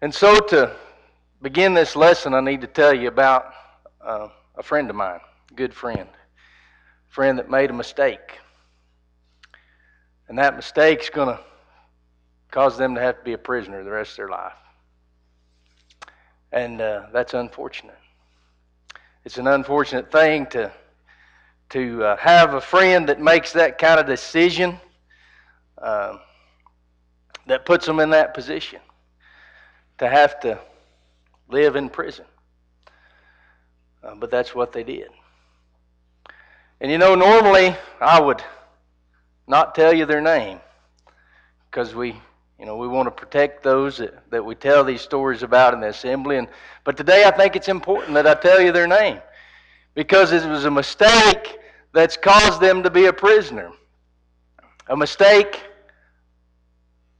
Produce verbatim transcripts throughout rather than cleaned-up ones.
And so to begin this lesson, I need to tell you about uh, a friend of mine, a good friend, a friend that made a mistake. And that mistake's going to cause them to have to be a prisoner the rest of their life. And uh, that's unfortunate. It's an unfortunate thing to to uh, have a friend that makes that kind of decision uh, that puts them in that position, to have to live in prison. Uh, but that's what they did. And you know, normally I would not tell you their name, because we, you know, we want to protect those that, that we tell these stories about in the assembly. And but today I think it's important that I tell you their name, because it was a mistake that's caused them to be a prisoner. A mistake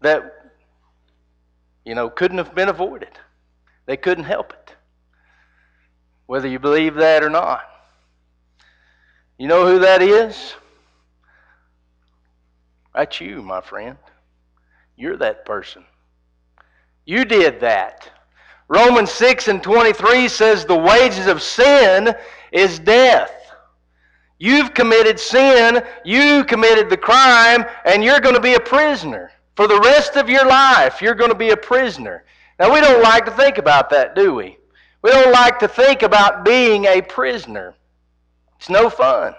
that, you know, couldn't have been avoided. They couldn't help it, whether you believe that or not. You know who that is? That's you, my friend. You're that person. You did that. Romans six and twenty-three says the wages of sin is death. You've committed sin, you committed the crime, and you're going to be a prisoner. For the rest of your life, you're going to be a prisoner. Now, we don't like to think about that, do we? We don't like to think about being a prisoner. It's no fun.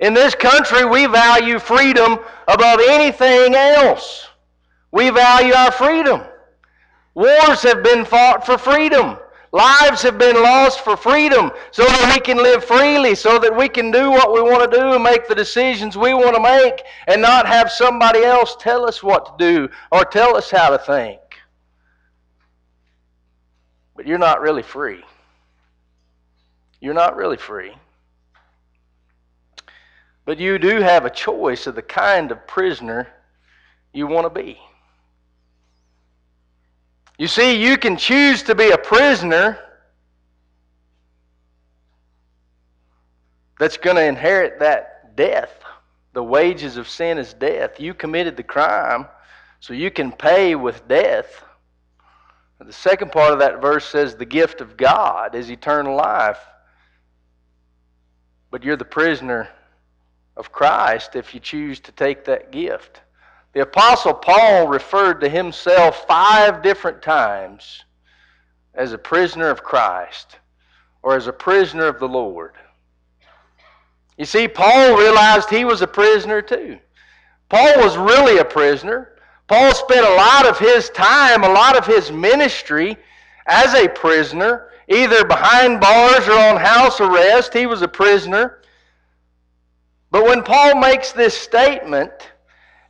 In this country, we value freedom above anything else. We value our freedom. Wars have been fought for freedom. Lives have been lost for freedom, so that we can live freely, so that we can do what we want to do and make the decisions we want to make, and not have somebody else tell us what to do or tell us how to think. But you're not really free. You're not really free. But you do have a choice of the kind of prisoner you want to be. You see, you can choose to be a prisoner that's going to inherit that death. The wages of sin is death. You committed the crime, so you can pay with death. The second part of that verse says the gift of God is eternal life. But you're the prisoner of Christ if you choose to take that gift. The Apostle Paul referred to himself five different times as a prisoner of Christ, or as a prisoner of the Lord. You see, Paul realized he was a prisoner too. Paul was really a prisoner. Paul spent a lot of his time, a lot of his ministry as a prisoner, either behind bars or on house arrest. He was a prisoner. But when Paul makes this statement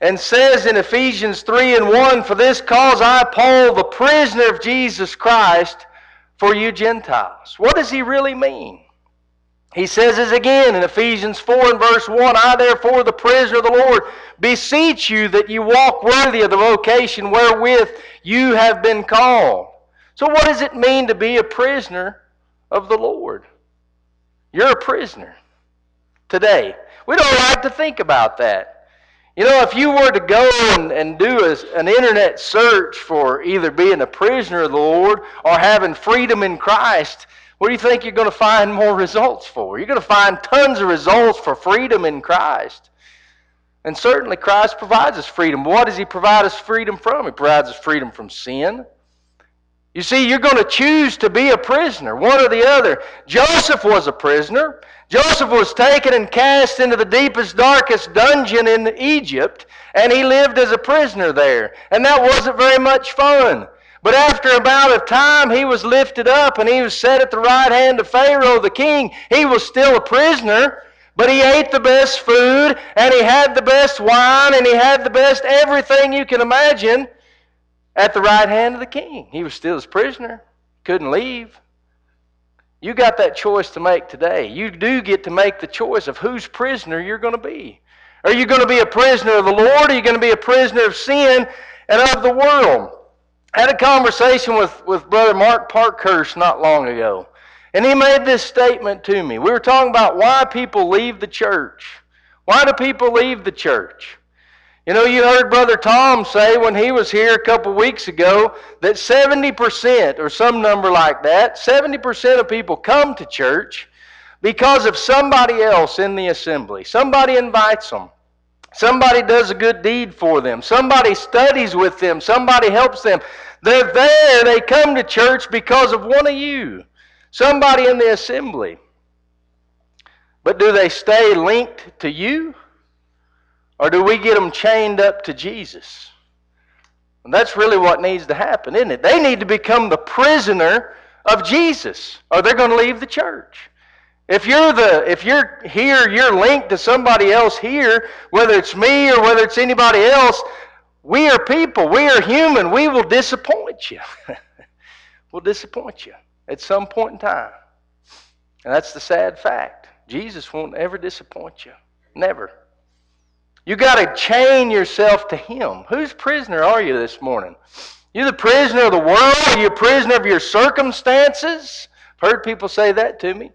and says in Ephesians three and one, "For this cause I, Paul, the prisoner of Jesus Christ, for you Gentiles." What does he really mean? He says this again in Ephesians four and verse one, "I therefore, the prisoner of the Lord, beseech you that you walk worthy of the vocation wherewith you have been called." So what does it mean to be a prisoner of the Lord? You're a prisoner today. We don't like to think about that. You know, if you were to go and, and do a, an internet search for either being a prisoner of the Lord or having freedom in Christ, what do you think you're going to find more results for? You're going to find tons of results for freedom in Christ. And certainly Christ provides us freedom. What does He provide us freedom from? He provides us freedom from sin. You see, you're going to choose to be a prisoner, one or the other. Joseph was a prisoner. Joseph was taken and cast into the deepest, darkest dungeon in Egypt, and he lived as a prisoner there. And that wasn't very much fun. But after about a time, he was lifted up, and he was set at the right hand of Pharaoh the king. He was still a prisoner, but he ate the best food, and he had the best wine, and he had the best everything you can imagine at the right hand of the king. He was still his prisoner. Couldn't leave. You got that choice to make today. You do get to make the choice of whose prisoner you're going to be. Are you going to be a prisoner of the Lord? Or are you going to be a prisoner of sin and of the world? I had a conversation with, with Brother Mark Parkhurst not long ago, and he made this statement to me. We were talking about why people leave the church. Why do people leave the church? You know, you heard Brother Tom say when he was here a couple weeks ago that seventy percent or some number like that, seventy percent of people come to church because of somebody else in the assembly. Somebody invites them. Somebody does a good deed for them. Somebody studies with them. Somebody helps them. They're there. They come to church because of one of you. Somebody in the assembly. But do they stay linked to you? Or do we get them chained up to Jesus? And that's really what needs to happen, isn't it? They need to become the prisoner of Jesus, or they're going to leave the church. If you're the, if you're here, you're linked to somebody else here, whether it's me or whether it's anybody else, we are people, we are human, we will disappoint you. We'll disappoint you at some point in time. And that's the sad fact. Jesus won't ever disappoint you. Never. You got to chain yourself to Him. Whose prisoner are you this morning? You're the prisoner of the world? Are you a prisoner of your circumstances? I've heard people say that to me.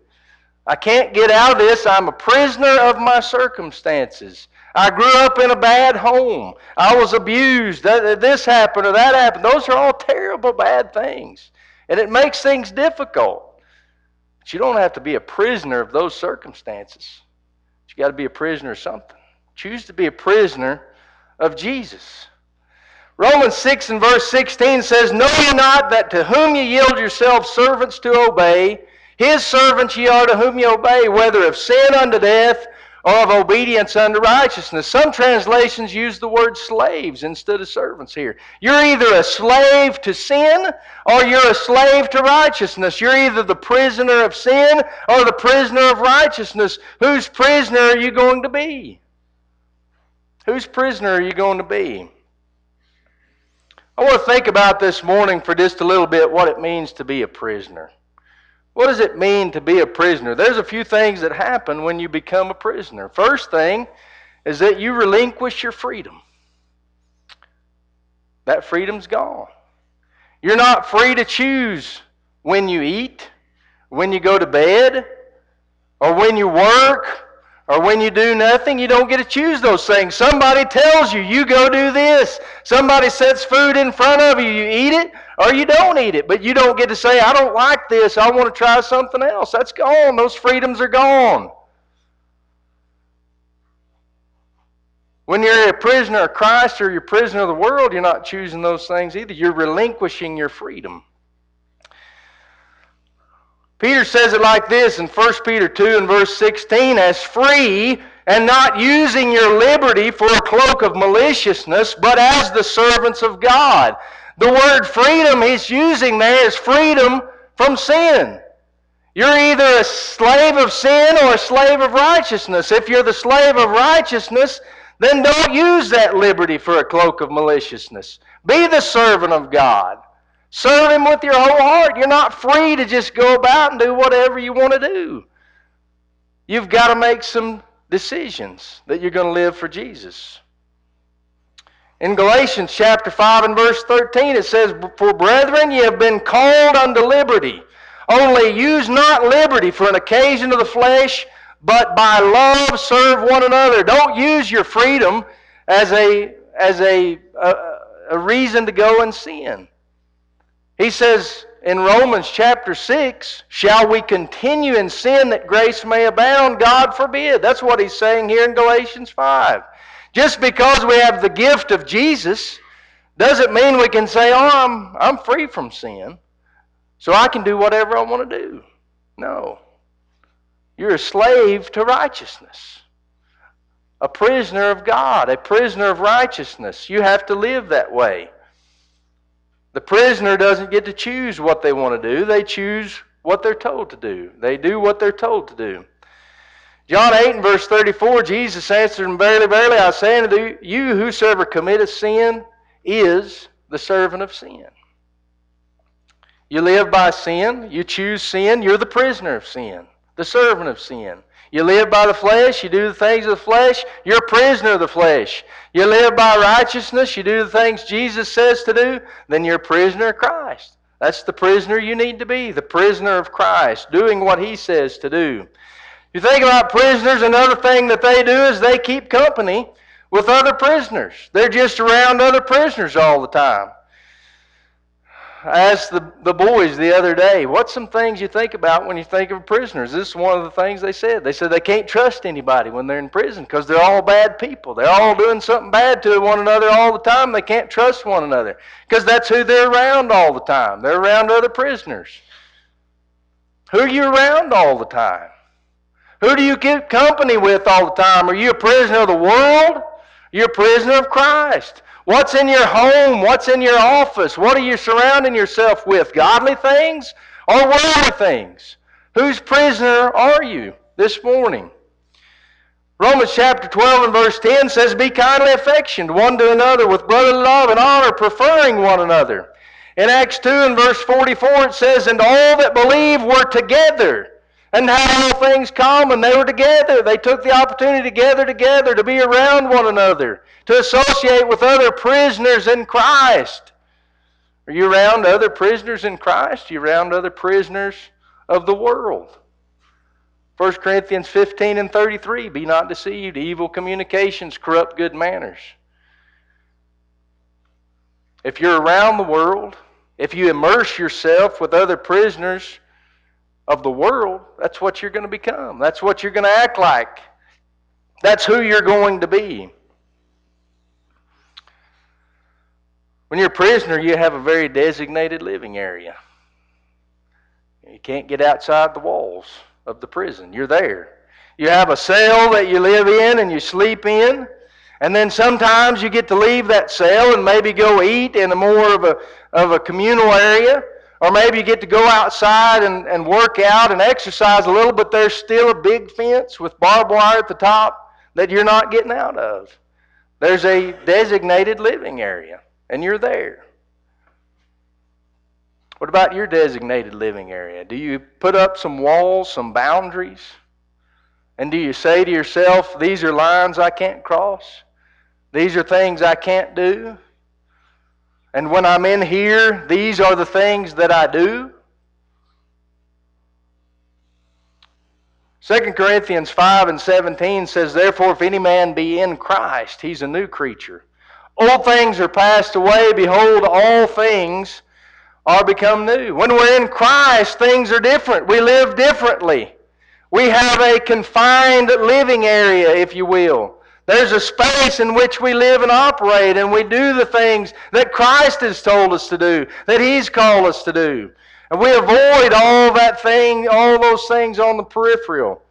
I can't get out of this. I'm a prisoner of my circumstances. I grew up in a bad home. I was abused. This happened or that happened. Those are all terrible, bad things. And it makes things difficult. But you don't have to be a prisoner of those circumstances. You've got to be a prisoner of something. Choose to be a prisoner of Jesus. Romans six and verse sixteen says, "Know ye not that to whom ye yield yourselves servants to obey, His servants ye are to whom ye obey, whether of sin unto death or of obedience unto righteousness." Some translations use the word slaves instead of servants here. You're either a slave to sin or you're a slave to righteousness. You're either the prisoner of sin or the prisoner of righteousness. Whose prisoner are you going to be? Whose prisoner are you going to be? I want to think about this morning for just a little bit what it means to be a prisoner. What does it mean to be a prisoner? There's a few things that happen when you become a prisoner. First thing is that you relinquish your freedom. That freedom's gone. You're not free to choose when you eat, when you go to bed, or when you work, or when you do nothing. You don't get to choose those things. Somebody tells you, you go do this. Somebody sets food in front of you. You eat it or you don't eat it. But you don't get to say, I don't like this. I want to try something else. That's gone. Those freedoms are gone. When you're a prisoner of Christ or you're a prisoner of the world, you're not choosing those things either. You're relinquishing your freedom. Peter says it like this in First Peter two and verse sixteen, "As free and not using your liberty for a cloak of maliciousness, but as the servants of God." The word freedom he's using there is freedom from sin. You're either a slave of sin or a slave of righteousness. If you're the slave of righteousness, then don't use that liberty for a cloak of maliciousness. Be the servant of God. Serve Him with your whole heart. You're not free to just go about and do whatever you want to do. You've got to make some decisions that you're going to live for Jesus. In Galatians chapter five and verse thirteen, it says, "For brethren, ye have been called unto liberty. Only use not liberty for an occasion of the flesh, but by love serve one another." Don't use your freedom as a, as a, a, a reason to go and sin. He says in Romans chapter six, "Shall we continue in sin that grace may abound? God forbid." That's what he's saying here in Galatians five. Just because we have the gift of Jesus doesn't mean we can say, oh, I'm, I'm free from sin, so I can do whatever I want to do. No. You're a slave to righteousness. A prisoner of God, a prisoner of righteousness. You have to live that way. The prisoner doesn't get to choose what they want to do. They choose what they're told to do. They do what they're told to do. John eight and verse thirty-four, Jesus answered him, "Verily, verily, I say unto you, whosoever committeth sin is the servant of sin." You live by sin. You choose sin. You're the prisoner of sin, the servant of sin. You live by the flesh, you do the things of the flesh, you're a prisoner of the flesh. You live by righteousness, you do the things Jesus says to do, then you're a prisoner of Christ. That's the prisoner you need to be, the prisoner of Christ, doing what He says to do. You think about prisoners, another thing that they do is they keep company with other prisoners. They're just around other prisoners all the time. I asked the, the boys the other day, what's some things you think about when you think of prisoners? This is one of the things they said. They said they can't trust anybody when they're in prison because they're all bad people. They're all doing something bad to one another all the time. They can't trust one another because that's who they're around all the time. They're around other prisoners. Who are you around all the time? Who do you keep company with all the time? Are you a prisoner of the world? You're a prisoner of Christ. What's in your home? What's in your office? What are you surrounding yourself with? Godly things or worldly things? Whose prisoner are you this morning? Romans chapter twelve and verse ten says, "Be kindly affectioned one to another with brotherly love and honor, preferring one another." In Acts two and verse forty-four it says, "And all that believe were together and had all things common." They were together. They took the opportunity to gather together, to be around one another, to associate with other prisoners in Christ. Are you around other prisoners in Christ? Are you around other prisoners of the world? First Corinthians fifteen and thirty-three, "Be not deceived, evil communications corrupt good manners." If you're around the world, if you immerse yourself with other prisoners of the world, that's what you're going to become. That's what you're going to act like. That's who you're going to be. When you're a prisoner, you have a very designated living area. You can't get outside the walls of the prison. You're there. You have a cell that you live in and you sleep in. And then sometimes you get to leave that cell and maybe go eat in a more of a, of a communal area. Or maybe you get to go outside and, and work out and exercise a little, but there's still a big fence with barbed wire at the top that you're not getting out of. There's a designated living area, and you're there. What about your designated living area? Do you put up some walls, some boundaries? And do you say to yourself, these are lines I can't cross? These are things I can't do. And when I'm in here, these are the things that I do. Second Corinthians five and seventeen says, "Therefore, if any man be in Christ, he's a new creature. Old things are passed away. Behold, all things are become new." When we're in Christ, things are different. We live differently. We have a confined living area, if you will. There's a space in which we live and operate, and we do the things that Christ has told us to do, that He's called us to do. And we avoid all that thing, all those things on the peripheral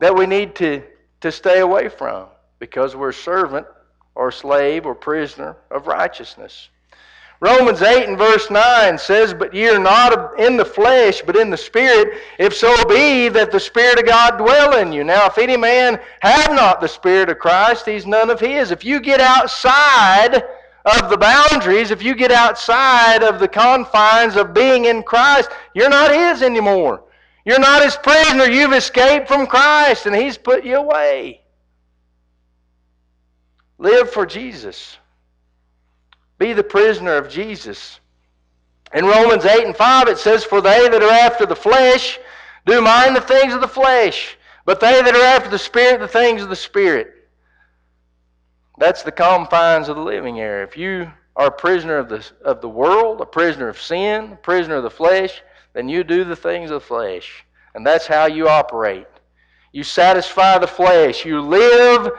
that we need to, to stay away from because we're a servant or slave or prisoner of righteousness. Romans eight and verse nine says, "But ye are not in the flesh, but in the Spirit, if so be that the Spirit of God dwell in you. Now, if any man have not the Spirit of Christ, he's none of his." If you get outside of the boundaries, if you get outside of the confines of being in Christ, you're not his anymore. You're not his prisoner. You've escaped from Christ, and he's put you away. Live for Jesus. Be the prisoner of Jesus. In Romans eight and five it says, "For they that are after the flesh do mind the things of the flesh, but they that are after the Spirit, the things of the Spirit." That's the confines of the living area. If you are a prisoner of the, of the world, a prisoner of sin, a prisoner of the flesh, then you do the things of the flesh. And that's how you operate. You satisfy the flesh. You live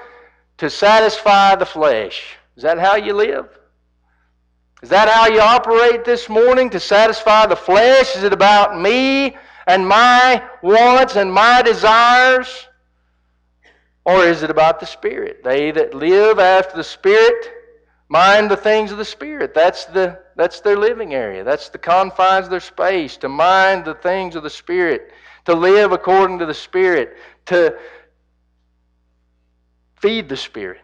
to satisfy the flesh. Is that how you live? Is that how you operate this morning, to satisfy the flesh? Is it about me and my wants and my desires? Or is it about the Spirit? They that live after the Spirit mind the things of the Spirit. That's the that's their living area. That's the confines of their space, to mind the things of the Spirit, to live according to the Spirit, to feed the Spirit.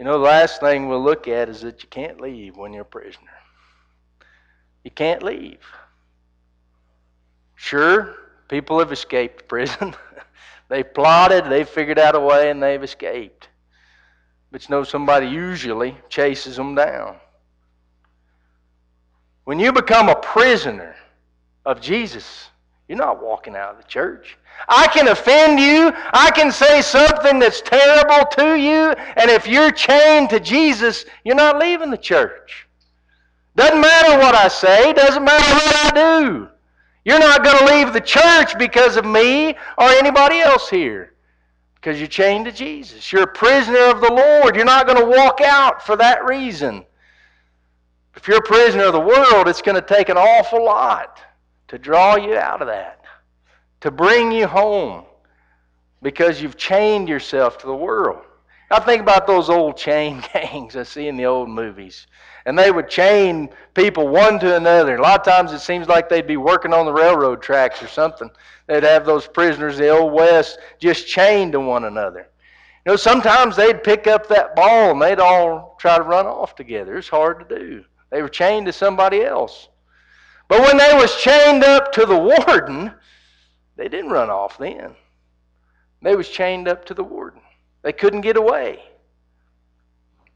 You know, the last thing we'll look at is that you can't leave when you're a prisoner. You can't leave. Sure, people have escaped prison. They've plotted, they've figured out a way, and they've escaped. But you know, somebody usually chases them down. When you become a prisoner of Jesus, You're not walking out of the church. I can offend you. I can say something that's terrible to you. And if you're chained to Jesus, you're not leaving the church. Doesn't matter what I say. Doesn't matter what I do. You're not going to leave the church because of me or anybody else here. Because you're chained to Jesus. You're a prisoner of the Lord. You're not going to walk out for that reason. If you're a prisoner of the world, it's going to take an awful lot to draw you out of that, to bring you home, because you've chained yourself to the world. I think about those old chain gangs I see in the old movies. And they would chain people one to another. A lot of times it seems like they'd be working on the railroad tracks or something. They'd have those prisoners of the old West just chained to one another. You know, sometimes they'd pick up that ball and they'd all try to run off together. It's hard to do. They were chained to somebody else. But when they was chained up to the warden, they didn't run off then. They was chained up to the warden. They couldn't get away.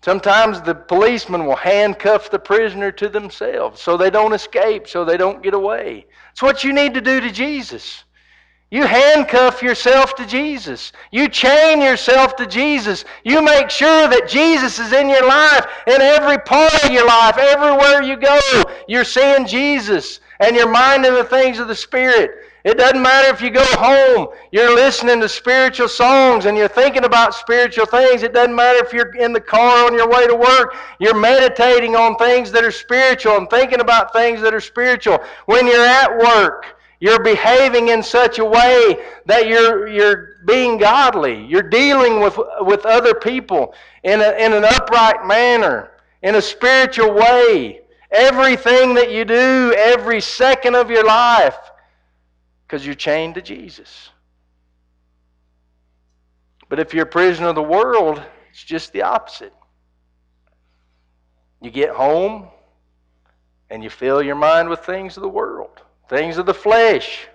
Sometimes the policeman will handcuff the prisoner to themselves so they don't escape, so they don't get away. It's what you need to do to Jesus. You handcuff yourself to Jesus. You chain yourself to Jesus. You make sure that Jesus is in your life, in every part of your life, everywhere you go. You're seeing Jesus and you're minding the things of the Spirit. It doesn't matter if you go home, you're listening to spiritual songs and you're thinking about spiritual things. It doesn't matter if you're in the car on your way to work, you're meditating on things that are spiritual and thinking about things that are spiritual. When you're at work, you're behaving in such a way that you're you're being godly. You're dealing with, with other people in, a, in an upright manner, in a spiritual way. Everything that you do, every second of your life, because you're chained to Jesus. But if you're a prisoner of the world, it's just the opposite. You get home and you fill your mind with things of the world. Things of the flesh.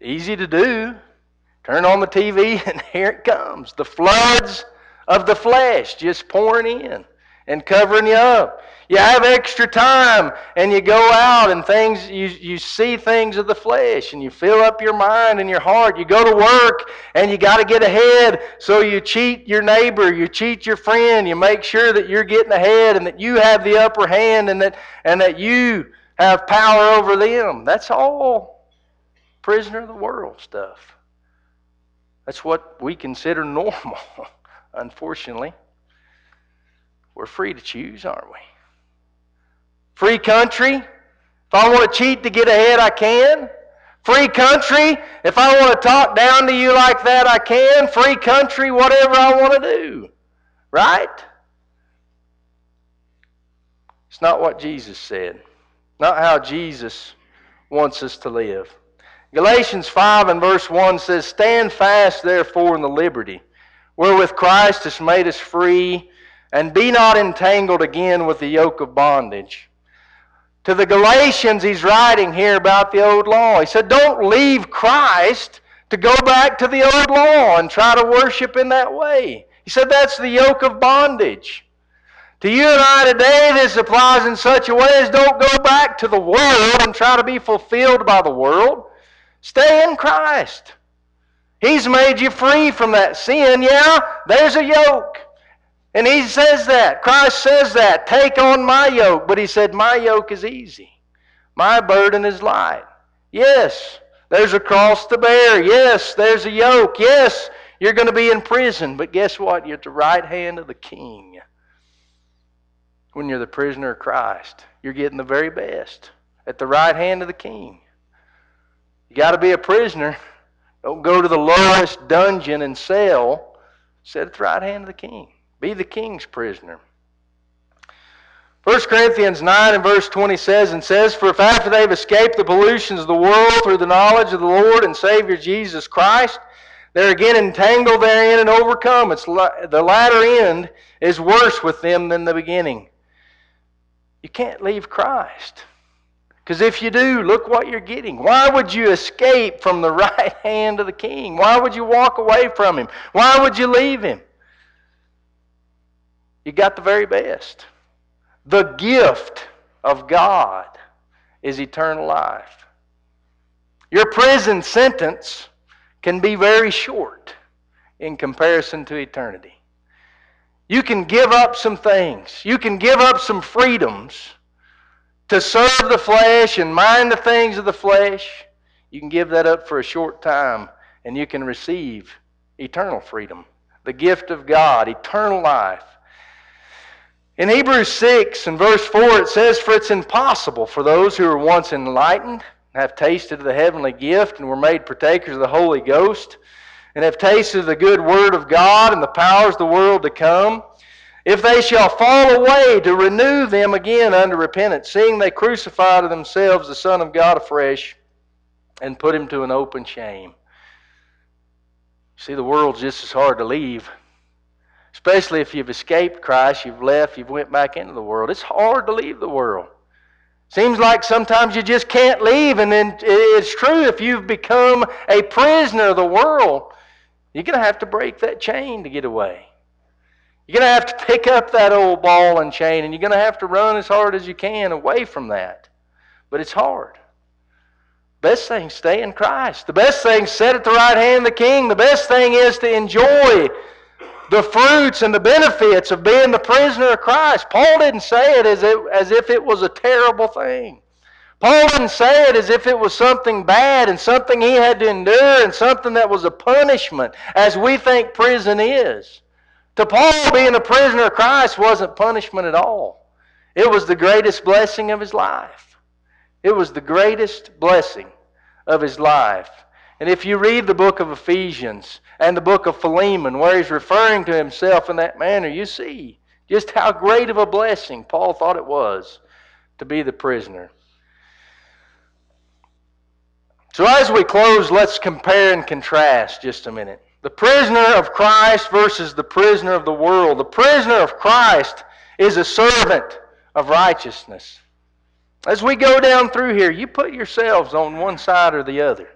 Easy to do. Turn on the T V and here it comes. The floods of the flesh just pouring in and covering you up. You have extra time and you go out and things you, you see things of the flesh and you fill up your mind and your heart. You go to work and you got to get ahead, so you cheat your neighbor, you cheat your friend, you make sure that you're getting ahead and that you have the upper hand and that and that you have power over them. That's all prisoner of the world stuff. That's what we consider normal, unfortunately. We're free to choose, aren't we? Free country. If I want to cheat to get ahead, I can. Free country. If I want to talk down to you like that, I can. Free country, whatever I want to do. Right? It's not what Jesus said. Not how Jesus wants us to live. Galatians five and verse one says, "Stand fast therefore in the liberty, wherewith Christ has made us free, and be not entangled again with the yoke of bondage." To the Galatians, he's writing here about the old law. He said, don't leave Christ to go back to the old law and try to worship in that way. He said, that's the yoke of bondage. To you and I today, this applies in such a way as don't go back to the world and try to be fulfilled by the world. Stay in Christ. He's made you free from that sin. Yeah, there's a yoke. And he says that. Christ says that. Take on my yoke. But he said, my yoke is easy. My burden is light. Yes, there's a cross to bear. Yes, there's a yoke. Yes, you're going to be in prison. But guess what? You're at the right hand of the King. When you're the prisoner of Christ, you're getting the very best at the right hand of the King. You got to be a prisoner. Don't go to the lowest dungeon and cell. Sit at the right hand of the King. Be the King's prisoner. First Corinthians nine and verse twenty says, and says, "For if after they've escaped the pollutions of the world through the knowledge of the Lord and Savior Jesus Christ, they're again entangled therein and overcome. It's la- the latter end is worse with them than the beginning." You can't leave Christ. Because if you do, look what you're getting. Why would you escape from the right hand of the King? Why would you walk away from Him? Why would you leave Him? You got the very best. The gift of God is eternal life. Your prison sentence can be very short in comparison to eternity. You can give up some things. You can give up some freedoms to serve the flesh and mind the things of the flesh. You can give that up for a short time, and you can receive eternal freedom, the gift of God, eternal life. In Hebrews six and verse four, it says, "For it's impossible for those who were once enlightened, have tasted of the heavenly gift, and were made partakers of the Holy Ghost, and have tasted of the good word of God and the powers of the world to come, if they shall fall away, to renew them again unto repentance, seeing they crucify to themselves the Son of God afresh, and put him to an open shame." See, the world's just as hard to leave. Especially if you've escaped Christ, you've left, you've went back into the world. It's hard to leave the world. Seems like sometimes you just can't leave, and then it's true, if you've become a prisoner of the world, you're going to have to break that chain to get away. You're going to have to pick up that old ball and chain, and you're going to have to run as hard as you can away from that. But it's hard. Best thing, stay in Christ. The best thing, sit at the right hand of the King. The best thing is to enjoy the fruits and the benefits of being the prisoner of Christ. Paul didn't say it as if, as if it was a terrible thing. Paul didn't say it as if it was something bad and something he had to endure and something that was a punishment, as we think prison is. To Paul, being a prisoner of Christ wasn't punishment at all. It was the greatest blessing of his life. It was the greatest blessing of his life. And if you read the book of Ephesians and the book of Philemon, where he's referring to himself in that manner, you see just how great of a blessing Paul thought it was to be the prisoner. So as we close, let's compare and contrast just a minute. The prisoner of Christ versus the prisoner of the world. The prisoner of Christ is a servant of righteousness. As we go down through here, you put yourselves on one side or the other.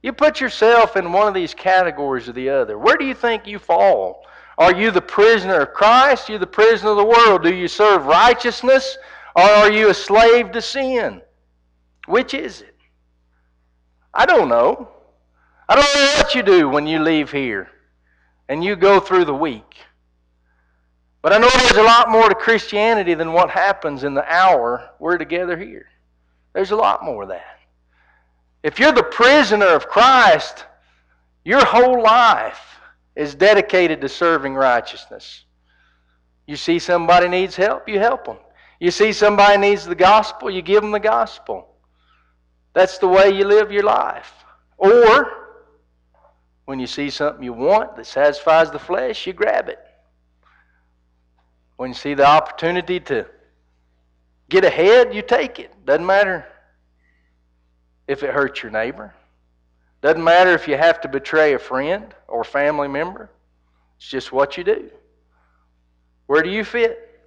You put yourself in one of these categories or the other. Where do you think you fall? Are you the prisoner of Christ? Are you the prisoner of the world? Do you serve righteousness? Or are you a slave to sin? Which is it? I don't know. I don't know what you do when you leave here and you go through the week. But I know there's a lot more to Christianity than what happens in the hour we're together here. There's a lot more of that. If you're the prisoner of Christ, your whole life is dedicated to serving righteousness. You see somebody needs help, you help them. You see somebody needs the gospel, you give them the gospel. That's the way you live your life. Or, when you see something you want that satisfies the flesh, you grab it. When you see the opportunity to get ahead, you take it. Doesn't matter if it hurts your neighbor. Doesn't matter if you have to betray a friend or family member. It's just what you do. Where do you fit?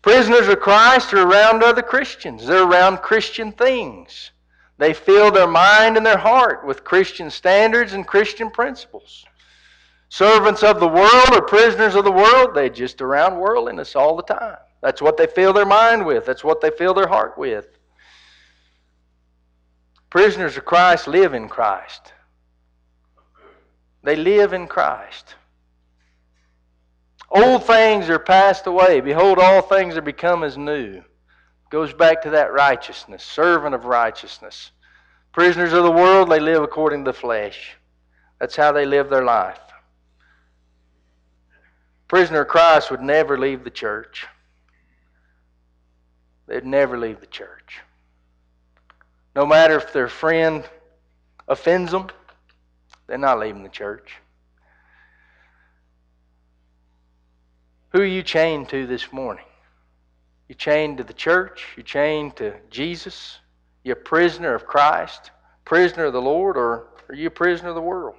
Prisoners of Christ are around other Christians. They're around Christian things. They fill their mind and their heart with Christian standards and Christian principles. Servants of the world or prisoners of the world, they're just around worldliness all the time. That's what they fill their mind with. That's what they fill their heart with. Prisoners of Christ live in Christ. They live in Christ. Old things are passed away. Behold, all things are become as new. Goes back to that righteousness, servant of righteousness. Prisoners of the world, they live according to the flesh. That's how they live their life. Prisoner of Christ would never leave the church. They'd never leave the church. No matter if their friend offends them, they're not leaving the church. Who are you chained to this morning? You're chained to the church. You're chained to Jesus. You're a prisoner of Christ, prisoner of the Lord, or are you a prisoner of the world?